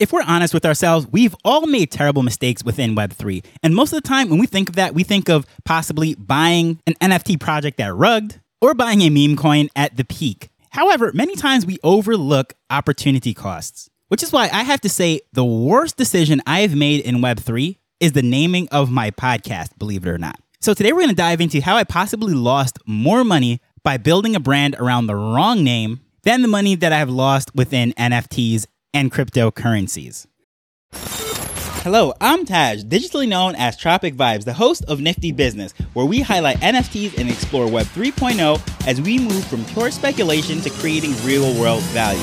If we're honest with ourselves, we've all made terrible mistakes within Web3. And most of the time when we think of that, we think of possibly buying an NFT project that rugged or buying a meme coin at the peak. However, many times we overlook opportunity costs, which is why I have to say the worst decision I have made in Web3 is the naming of my podcast, believe it or not. So today we're going to dive into how I possibly lost more money by building a brand around the wrong name than the money that I have lost within NFTs and cryptocurrencies. Hello, I'm Taj, digitally known as Tropic Vibes, the host of Nifty Business, where we highlight NFTs and explore Web 3.0 as we move from pure speculation to creating real-world value.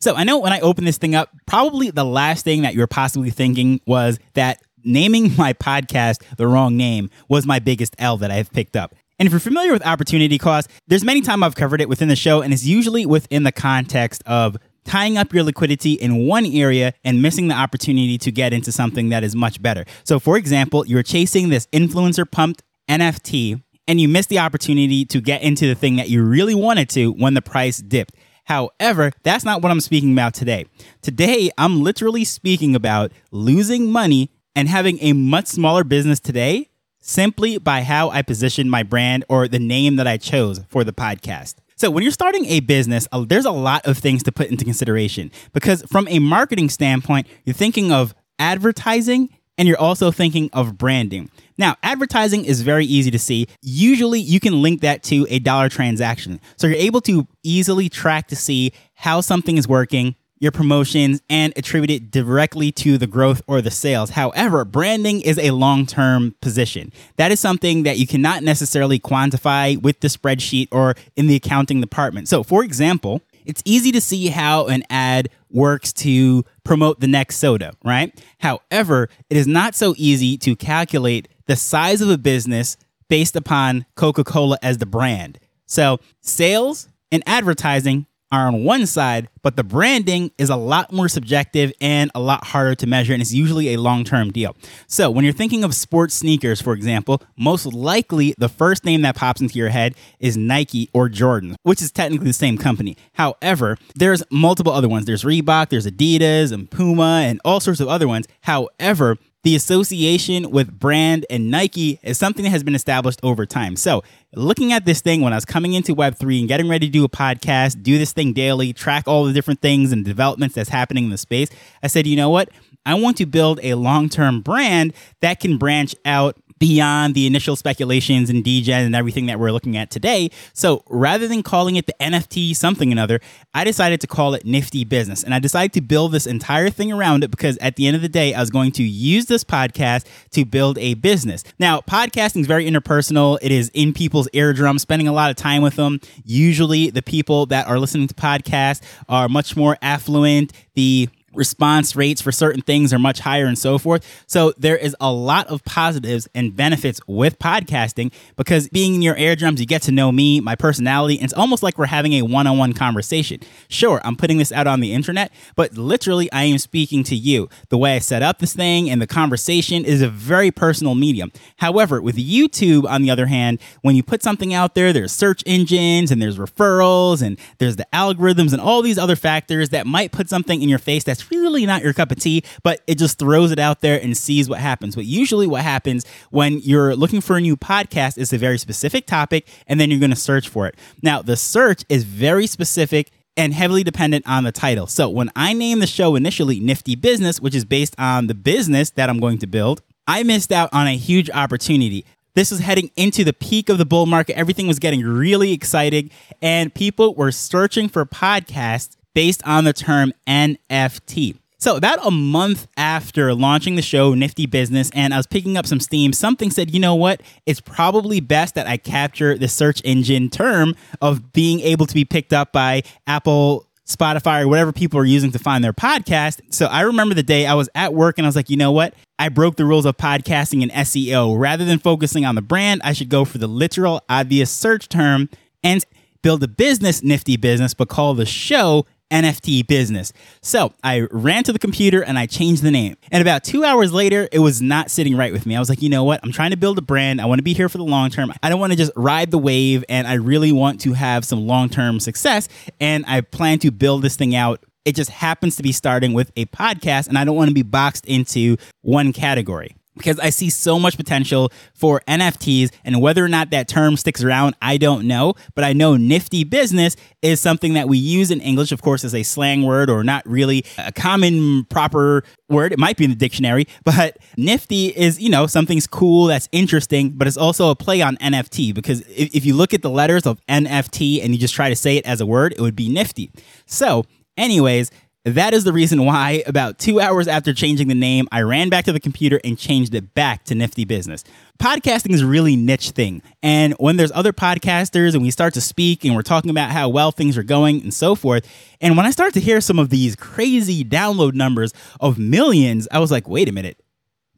So I know when I opened this thing up, probably the last thing that you were possibly thinking was that naming my podcast the wrong name was my biggest L that I have picked up. And if you're familiar with opportunity cost, there's many times I've covered it within the show, and it's usually within the context of tying up your liquidity in one area and missing the opportunity to get into something that is much better. So for example, you're chasing this influencer pumped NFT and you missed the opportunity to get into the thing that you really wanted to when the price dipped. However, that's not what I'm speaking about today. Today, I'm literally speaking about losing money and having a much smaller business today simply by how I positioned my brand or the name that I chose for the podcast. So when you're starting a business, there's a lot of things to put into consideration because from a marketing standpoint, you're thinking of advertising and you're also thinking of branding. Now, advertising is very easy to see. Usually you can link that to a dollar transaction. So you're able to easily track to see how something is working, your promotions, and attribute it directly to the growth or the sales. However, branding is a long-term position. That is something that you cannot necessarily quantify with the spreadsheet or in the accounting department. So for example, it's easy to see how an ad works to promote the next soda, right? However, it is not so easy to calculate the size of a business based upon Coca-Cola as the brand. So sales and advertising are on one side, but the branding is a lot more subjective and a lot harder to measure, and it's usually a long-term deal. So when you're thinking of sports sneakers, for example, most likely the first name that pops into your head is Nike or Jordan, which is technically the same company. However, there's multiple other ones. There's Reebok, there's Adidas and Puma and all sorts of other ones. However, the association with brand and Nike is something that has been established over time. So looking at this thing when I was coming into Web3 and getting ready to do a podcast, do this thing daily, track all the different things and developments that's happening in the space, I said, you know what? I want to build a long-term brand that can branch out beyond the initial speculations and degen and everything that we're looking at today. So rather than calling it the NFT something another, I decided to call it Nifty Business. And I decided to build this entire thing around it because at the end of the day, I was going to use this podcast to build a business. Now, podcasting is very interpersonal. It is in people's eardrums, spending a lot of time with them. Usually the people that are listening to podcasts are much more affluent. The response rates for certain things are much higher and so forth. So there is a lot of positives and benefits with podcasting because being in your eardrums, you get to know me, my personality, and it's almost like we're having a one-on-one conversation. Sure, I'm putting this out on the internet, but literally I am speaking to you. The way I set up this thing and the conversation is a very personal medium. However, with YouTube, on the other hand, when you put something out there, there's search engines and there's referrals and there's the algorithms and all these other factors that might put something in your face that's really not your cup of tea, but it just throws it out there and sees what happens. But usually what happens when you're looking for a new podcast is a very specific topic, and then you're going to search for it. Now, the search is very specific and heavily dependent on the title. So when I named the show initially Nifty Business, which is based on the business that I'm going to build, I missed out on a huge opportunity. This was heading into the peak of the bull market. Everything was getting really exciting, and people were searching for podcasts based on the term NFT. So about a month after launching the show Nifty Business and I was picking up some steam, something said, you know what? It's probably best that I capture the search engine term of being able to be picked up by Apple, Spotify, or whatever people are using to find their podcast. So I remember the day I was at work and I was like, you know what? I broke the rules of podcasting and SEO. Rather than focusing on the brand, I should go for the literal obvious search term and build a business, Nifty Business, but call the show NFT Business. So I ran to the computer and I changed the name. And about 2 hours later, it was not sitting right with me. I was like, you know what? I'm trying to build a brand. I want to be here for the long term. I don't want to just ride the wave, and I really want to have some long-term success. And I plan to build this thing out. It just happens to be starting with a podcast, and I don't want to be boxed into one category, because I see so much potential for NFTs, and whether or not that term sticks around, I don't know. But I know Nifty Business is something that we use in English, of course, as a slang word, or not really a common proper word. It might be in the dictionary, but Nifty is, you know, something's cool, that's interesting, but it's also a play on NFT, because if you look at the letters of NFT and you just try to say it as a word, it would be Nifty. So anyways, that is the reason why about 2 hours after changing the name, I ran back to the computer and changed it back to Nifty Business. Podcasting is a really niche thing. And when there's other podcasters and we start to speak and we're talking about how well things are going and so forth, and when I start to hear some of these crazy download numbers of millions, I was like, wait a minute,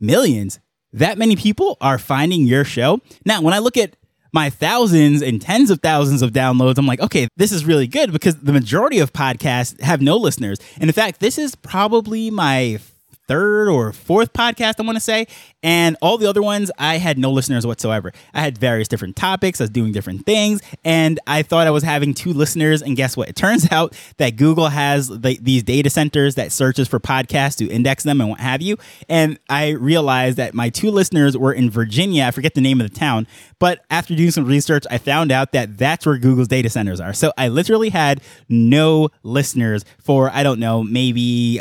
millions? That many people are finding your show? Now, when I look at my thousands and tens of thousands of downloads, I'm like, okay, this is really good, because the majority of podcasts have no listeners. And in fact, this is probably my third or fourth podcast, I want to say. And all the other ones, I had no listeners whatsoever. I had various different topics. I was doing different things. And I thought I was having two listeners. And guess what? It turns out that Google has these data centers that searches for podcasts to index them and what have you. And I realized that my two listeners were in Virginia. I forget the name of the town. But after doing some research, I found out that that's where Google's data centers are. So I literally had no listeners for, I don't know, maybe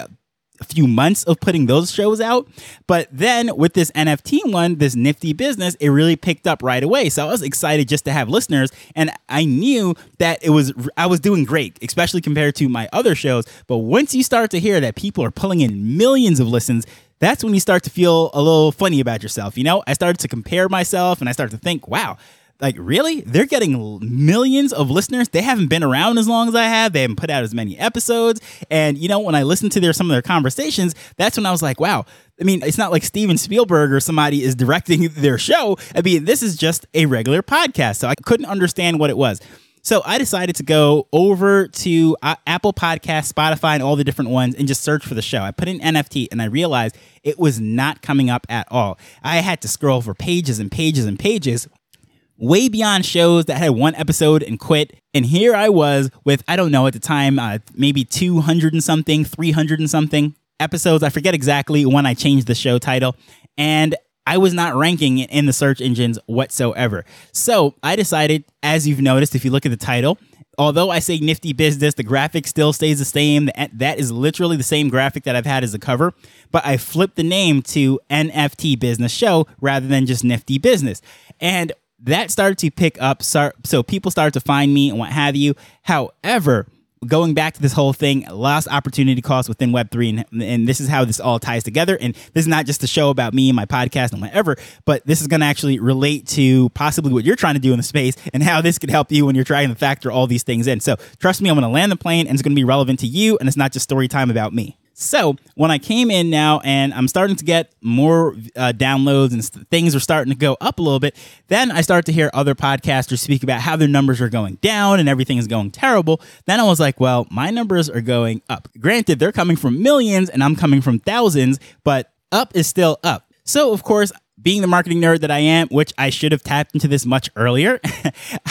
a few months of putting those shows out. But then with this NFT one, this Nifty Business, it really picked up right away. So I was excited just to have listeners, and I knew that I was doing great, especially compared to my other shows. But once you start to hear that people are pulling in millions of listens, that's when you start to feel a little funny about yourself. You know, I started to compare myself, and I started to think, wow, like, really? They're getting millions of listeners. They haven't been around as long as I have. They haven't put out as many episodes. And, you know, when I listened to some of their conversations, that's when I was like, wow. I mean, it's not like Steven Spielberg or somebody is directing their show. I mean, this is just a regular podcast. So I couldn't understand what it was. So I decided to go over to Apple Podcasts, Spotify, and all the different ones and just search for the show. I put in NFT, and I realized it was not coming up at all. I had to scroll for pages and pages and pages, way beyond shows that had one episode and quit. And here I was with, I don't know, at the time, maybe 200 and something, 300 and something episodes. I forget exactly when I changed the show title. And I was not ranking in the search engines whatsoever. So I decided, as you've noticed, if you look at the title, although I say Nifty Business, the graphic still stays the same. That is literally the same graphic that I've had as the cover, but I flipped the name to NFT Business Show rather than just Nifty Business. And that started to pick up, so people started to find me and what have you. However, going back to this whole thing, lost opportunity cost within Web 3, and this is how this all ties together. And this is not just a show about me and my podcast and whatever, but this is going to actually relate to possibly what you're trying to do in the space and how this could help you when you're trying to factor all these things in. So trust me, I'm going to land the plane, and it's going to be relevant to you, and it's not just story time about me. So when I came in now and I'm starting to get more downloads and things are starting to go up a little bit, then I start to hear other podcasters speak about how their numbers are going down and everything is going terrible. Then I was like, well, my numbers are going up. Granted, they're coming from millions and I'm coming from thousands, but up is still up. So, of course, being the marketing nerd that I am, which I should have tapped into this much earlier,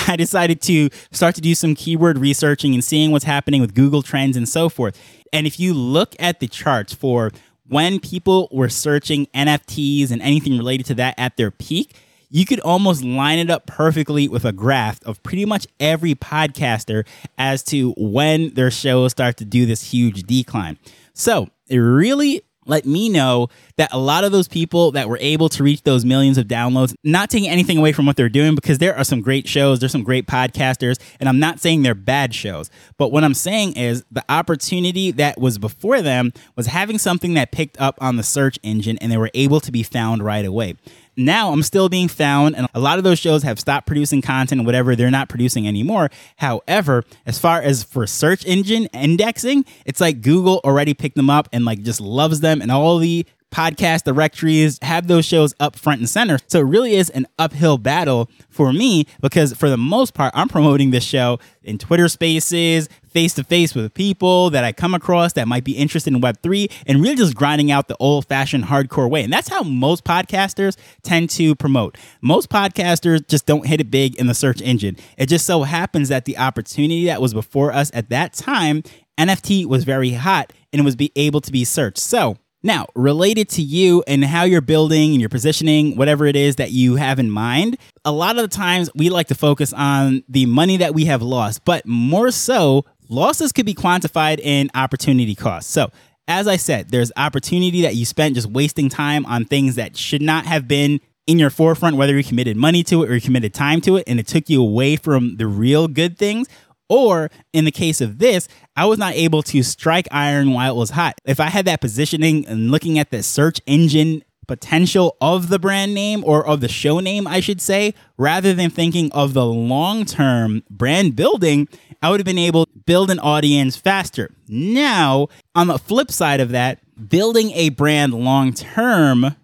I decided to start to do some keyword researching and seeing what's happening with Google Trends and so forth. And if you look at the charts for when people were searching NFTs and anything related to that at their peak, you could almost line it up perfectly with a graph of pretty much every podcaster as to when their shows start to do this huge decline. So it really let me know that a lot of those people that were able to reach those millions of downloads, not taking anything away from what they're doing, because there are some great shows, there's some great podcasters, and I'm not saying they're bad shows. But what I'm saying is the opportunity that was before them was having something that picked up on the search engine and they were able to be found right away. Now I'm still being found, and a lot of those shows have stopped producing content, whatever, they're not producing anymore. However, as far as for search engine indexing, it's like Google already picked them up and like just loves them, and all the podcast directories, have those shows up front and center. So it really is an uphill battle for me because for the most part, I'm promoting this show in Twitter spaces, face-to-face with people that I come across that might be interested in Web3 and really just grinding out the old-fashioned hardcore way. And that's how most podcasters tend to promote. Most podcasters just don't hit it big in the search engine. It just so happens that the opportunity that was before us at that time, NFT was very hot and it was able to be searched. So now, related to you and how you're building and your positioning, whatever it is that you have in mind, a lot of the times we like to focus on the money that we have lost, but more so, losses could be quantified in opportunity costs. So as I said, there's opportunity that you spent just wasting time on things that should not have been in your forefront, whether you committed money to it or you committed time to it, and it took you away from the real good things. Or in the case of this, I was not able to strike iron while it was hot. If I had that positioning and looking at the search engine potential of the brand name or of the show name, I should say, rather than thinking of the long-term brand building, I would have been able to build an audience faster. Now, on the flip side of that, building a brand long-term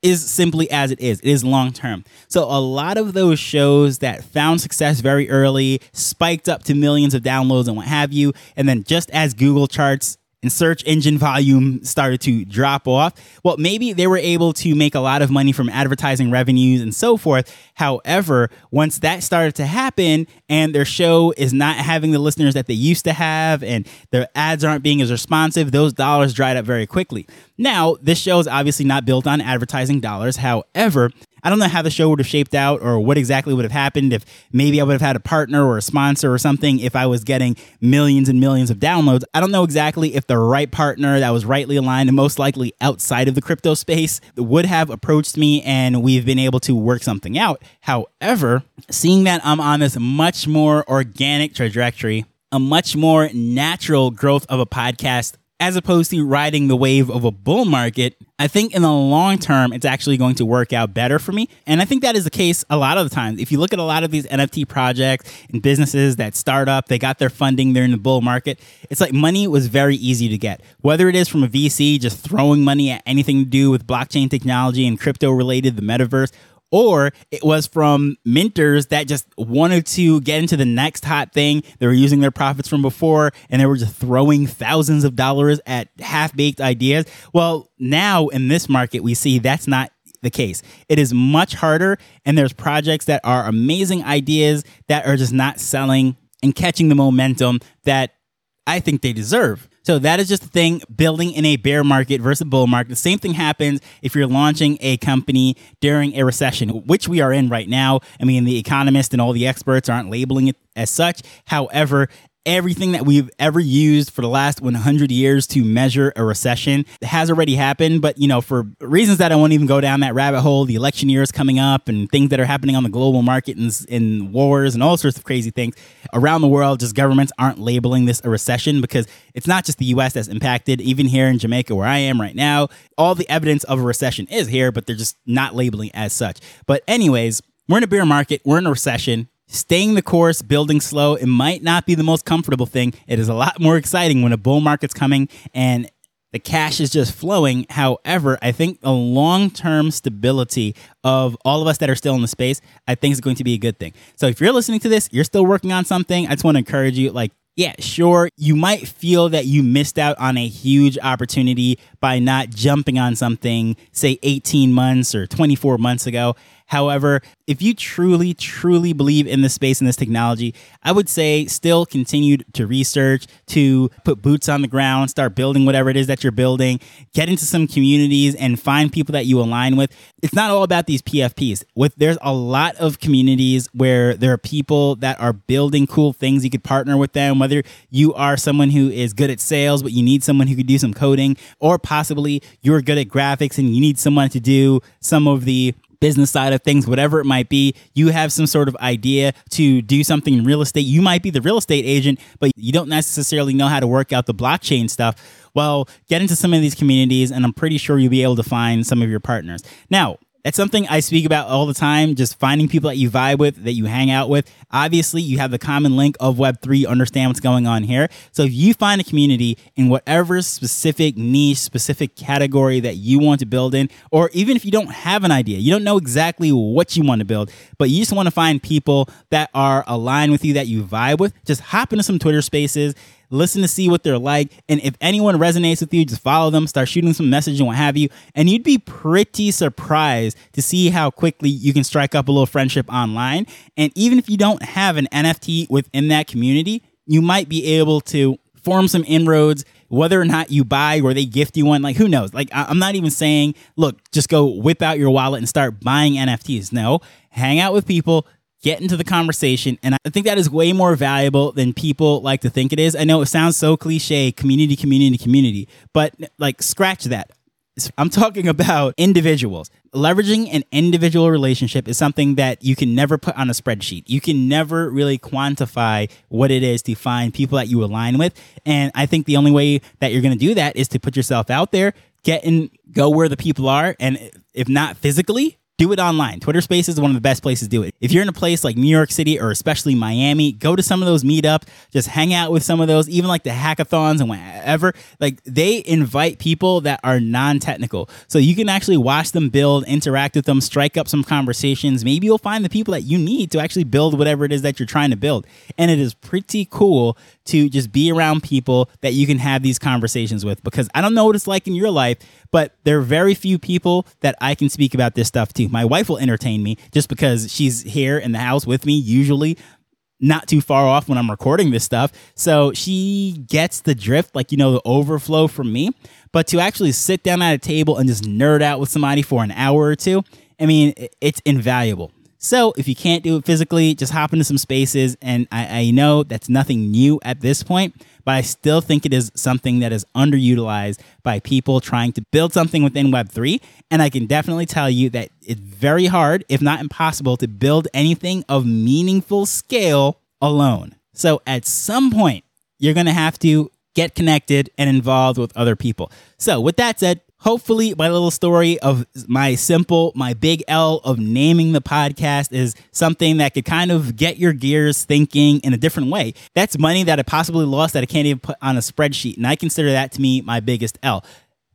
is simply as it is. It is long-term. So a lot of those shows that found success very early, spiked up to millions of downloads and what have you, and then just as Google charts and search engine volume started to drop off, well, maybe they were able to make a lot of money from advertising revenues and so forth. However, once that started to happen and their show is not having the listeners that they used to have and their ads aren't being as responsive, those dollars dried up very quickly. Now, this show is obviously not built on advertising dollars. However, I don't know how the show would have shaped out or what exactly would have happened if maybe I would have had a partner or a sponsor or something if I was getting millions and millions of downloads. I don't know exactly if the right partner that was rightly aligned and most likely outside of the crypto space would have approached me and we've been able to work something out. However, seeing that I'm on this much more organic trajectory, a much more natural growth of a podcast as opposed to riding the wave of a bull market, I think in the long term, it's actually going to work out better for me. And I think that is the case a lot of the time. If you look at a lot of these NFT projects and businesses that start up, they got their funding, they're in the bull market. It's like money was very easy to get. Whether it is from a VC, just throwing money at anything to do with blockchain technology and crypto related, the metaverse, or it was from minters that just wanted to get into the next hot thing. They were using their profits from before, and they were just throwing thousands of dollars at half-baked ideas. Well, now in this market, we see that's not the case. It is much harder, and there's projects that are amazing ideas that are just not selling and catching the momentum that I think they deserve. So that is just the thing, building in a bear market versus a bull market. The same thing happens if you're launching a company during a recession, which we are in right now. I mean, the economists and all the experts aren't labeling it as such. However, everything that we've ever used for the last 100 years to measure a recession has already happened. But, you know, for reasons that I won't even go down that rabbit hole, the election year is coming up and things that are happening on the global market and wars and all sorts of crazy things around the world, just governments aren't labeling this a recession because it's not just the U.S. that's impacted. Even here in Jamaica, where I am right now, all the evidence of a recession is here, but they're just not labeling as such. But anyways, we're in a bear market. We're in a recession. Staying the course, building slow, it might not be the most comfortable thing. It is a lot more exciting when a bull market's coming and the cash is just flowing. However, I think the long-term stability of all of us that are still in the space, I think is going to be a good thing. So if you're listening to this, you're still working on something, I just want to encourage you, like, yeah, sure, you might feel that you missed out on a huge opportunity by not jumping on something, say, 18 months or 24 months ago. However, if you truly, truly believe in this space and this technology, I would say still continue to research, to put boots on the ground, start building whatever it is that you're building, get into some communities and find people that you align with. It's not all about these PFPs. There's a lot of communities where there are people that are building cool things. You could partner with them, whether you are someone who is good at sales, but you need someone who could do some coding, or possibly you're good at graphics and you need someone to do some of the business side of things, whatever it might be. You have some sort of idea to do something in real estate. You might be the real estate agent, but you don't necessarily know how to work out the blockchain stuff. Well, get into some of these communities and I'm pretty sure you'll be able to find some of your partners. Now, That's something I speak about all the time, just finding people that you vibe with, that you hang out with. Obviously, you have the common link of Web3, understand what's going on here. So if you find a community in whatever specific niche, specific category that you want to build in, or even if you don't have an idea, you don't know exactly what you want to build, but you just want to find people that are aligned with you, that you vibe with, just hop into some Twitter spaces, listen to see what they're like. And if anyone resonates with you, just follow them, start shooting some message and what have you. And you'd be pretty surprised to see how quickly you can strike up a little friendship online. And even if you don't have an NFT within that community, you might be able to form some inroads, whether or not you buy or they gift you one, like who knows? Like I'm not even saying, look, just go whip out your wallet and start buying NFTs. No, hang out with people, get into the conversation. And I think that is way more valuable than people like to think it is. I know it sounds so cliche, community, but like scratch that. I'm talking about individuals. Leveraging an individual relationship is something that you can never put on a spreadsheet. You can never really quantify what it is to find people that you align with. And I think the only way that you're going to do that is to put yourself out there, get in, go where the people are. And if not physically, do it online. Twitter Spaces is one of the best places to do it. If you're in a place like New York City or especially Miami, go to some of those meetups, just hang out with some of those, even like the hackathons and whatever. Like they invite people that are non-technical. So you can actually watch them build, interact with them, strike up some conversations. Maybe you'll find the people that you need to actually build whatever it is that you're trying to build. And it is pretty cool to just be around people that you can have these conversations with, because I don't know what it's like in your life, but there are very few people that I can speak about this stuff to. My wife will entertain me just because she's here in the house with me, usually not too far off when I'm recording this stuff. So she gets the drift, like, you know, the overflow from me. But to actually sit down at a table and just nerd out with somebody for an hour or two, I mean, it's invaluable. So if you can't do it physically, just hop into some spaces. And I know that's nothing new at this point, but I still think it is something that is underutilized by people trying to build something within Web3. And I can definitely tell you that it's very hard, if not impossible, to build anything of meaningful scale alone. So at some point, you're going to have to get connected and involved with other people. So with that said, hopefully my little story of my big L of naming the podcast is something that could kind of get your gears thinking in a different way. That's money that I possibly lost that I can't even put on a spreadsheet. And I consider that to me my biggest L.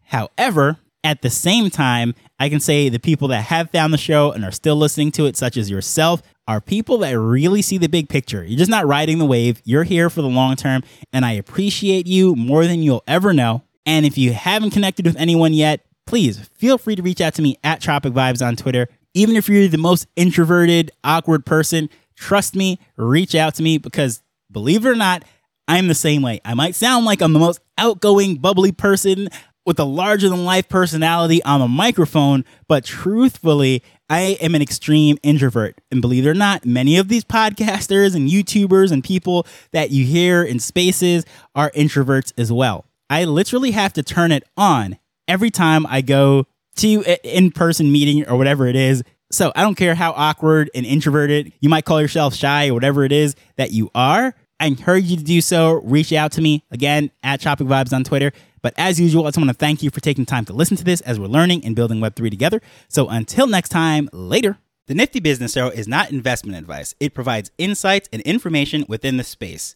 However, at the same time, I can say the people that have found the show and are still listening to it, such as yourself, are people that really see the big picture. You're just not riding the wave. You're here for the long term. And I appreciate you more than you'll ever know. And if you haven't connected with anyone yet, please feel free to reach out to me at Tropic Vibes on Twitter. Even if you're the most introverted, awkward person, trust me, reach out to me, because believe it or not, I'm the same way. I might sound like I'm the most outgoing, bubbly person with a larger-than-life personality on a microphone, but truthfully, I am an extreme introvert. And believe it or not, many of these podcasters and YouTubers and people that you hear in spaces are introverts as well. I literally have to turn it on every time I go to an in-person meeting or whatever it is. So I don't care how awkward and introverted, you might call yourself shy or whatever it is that you are. I encourage you to do so. Reach out to me again at Tropic Vibes on Twitter. But as usual, I just want to thank you for taking time to listen to this as we're learning and building Web3 together. So until next time, later. The Nifty Business Show is not investment advice. It provides insights and information within the space.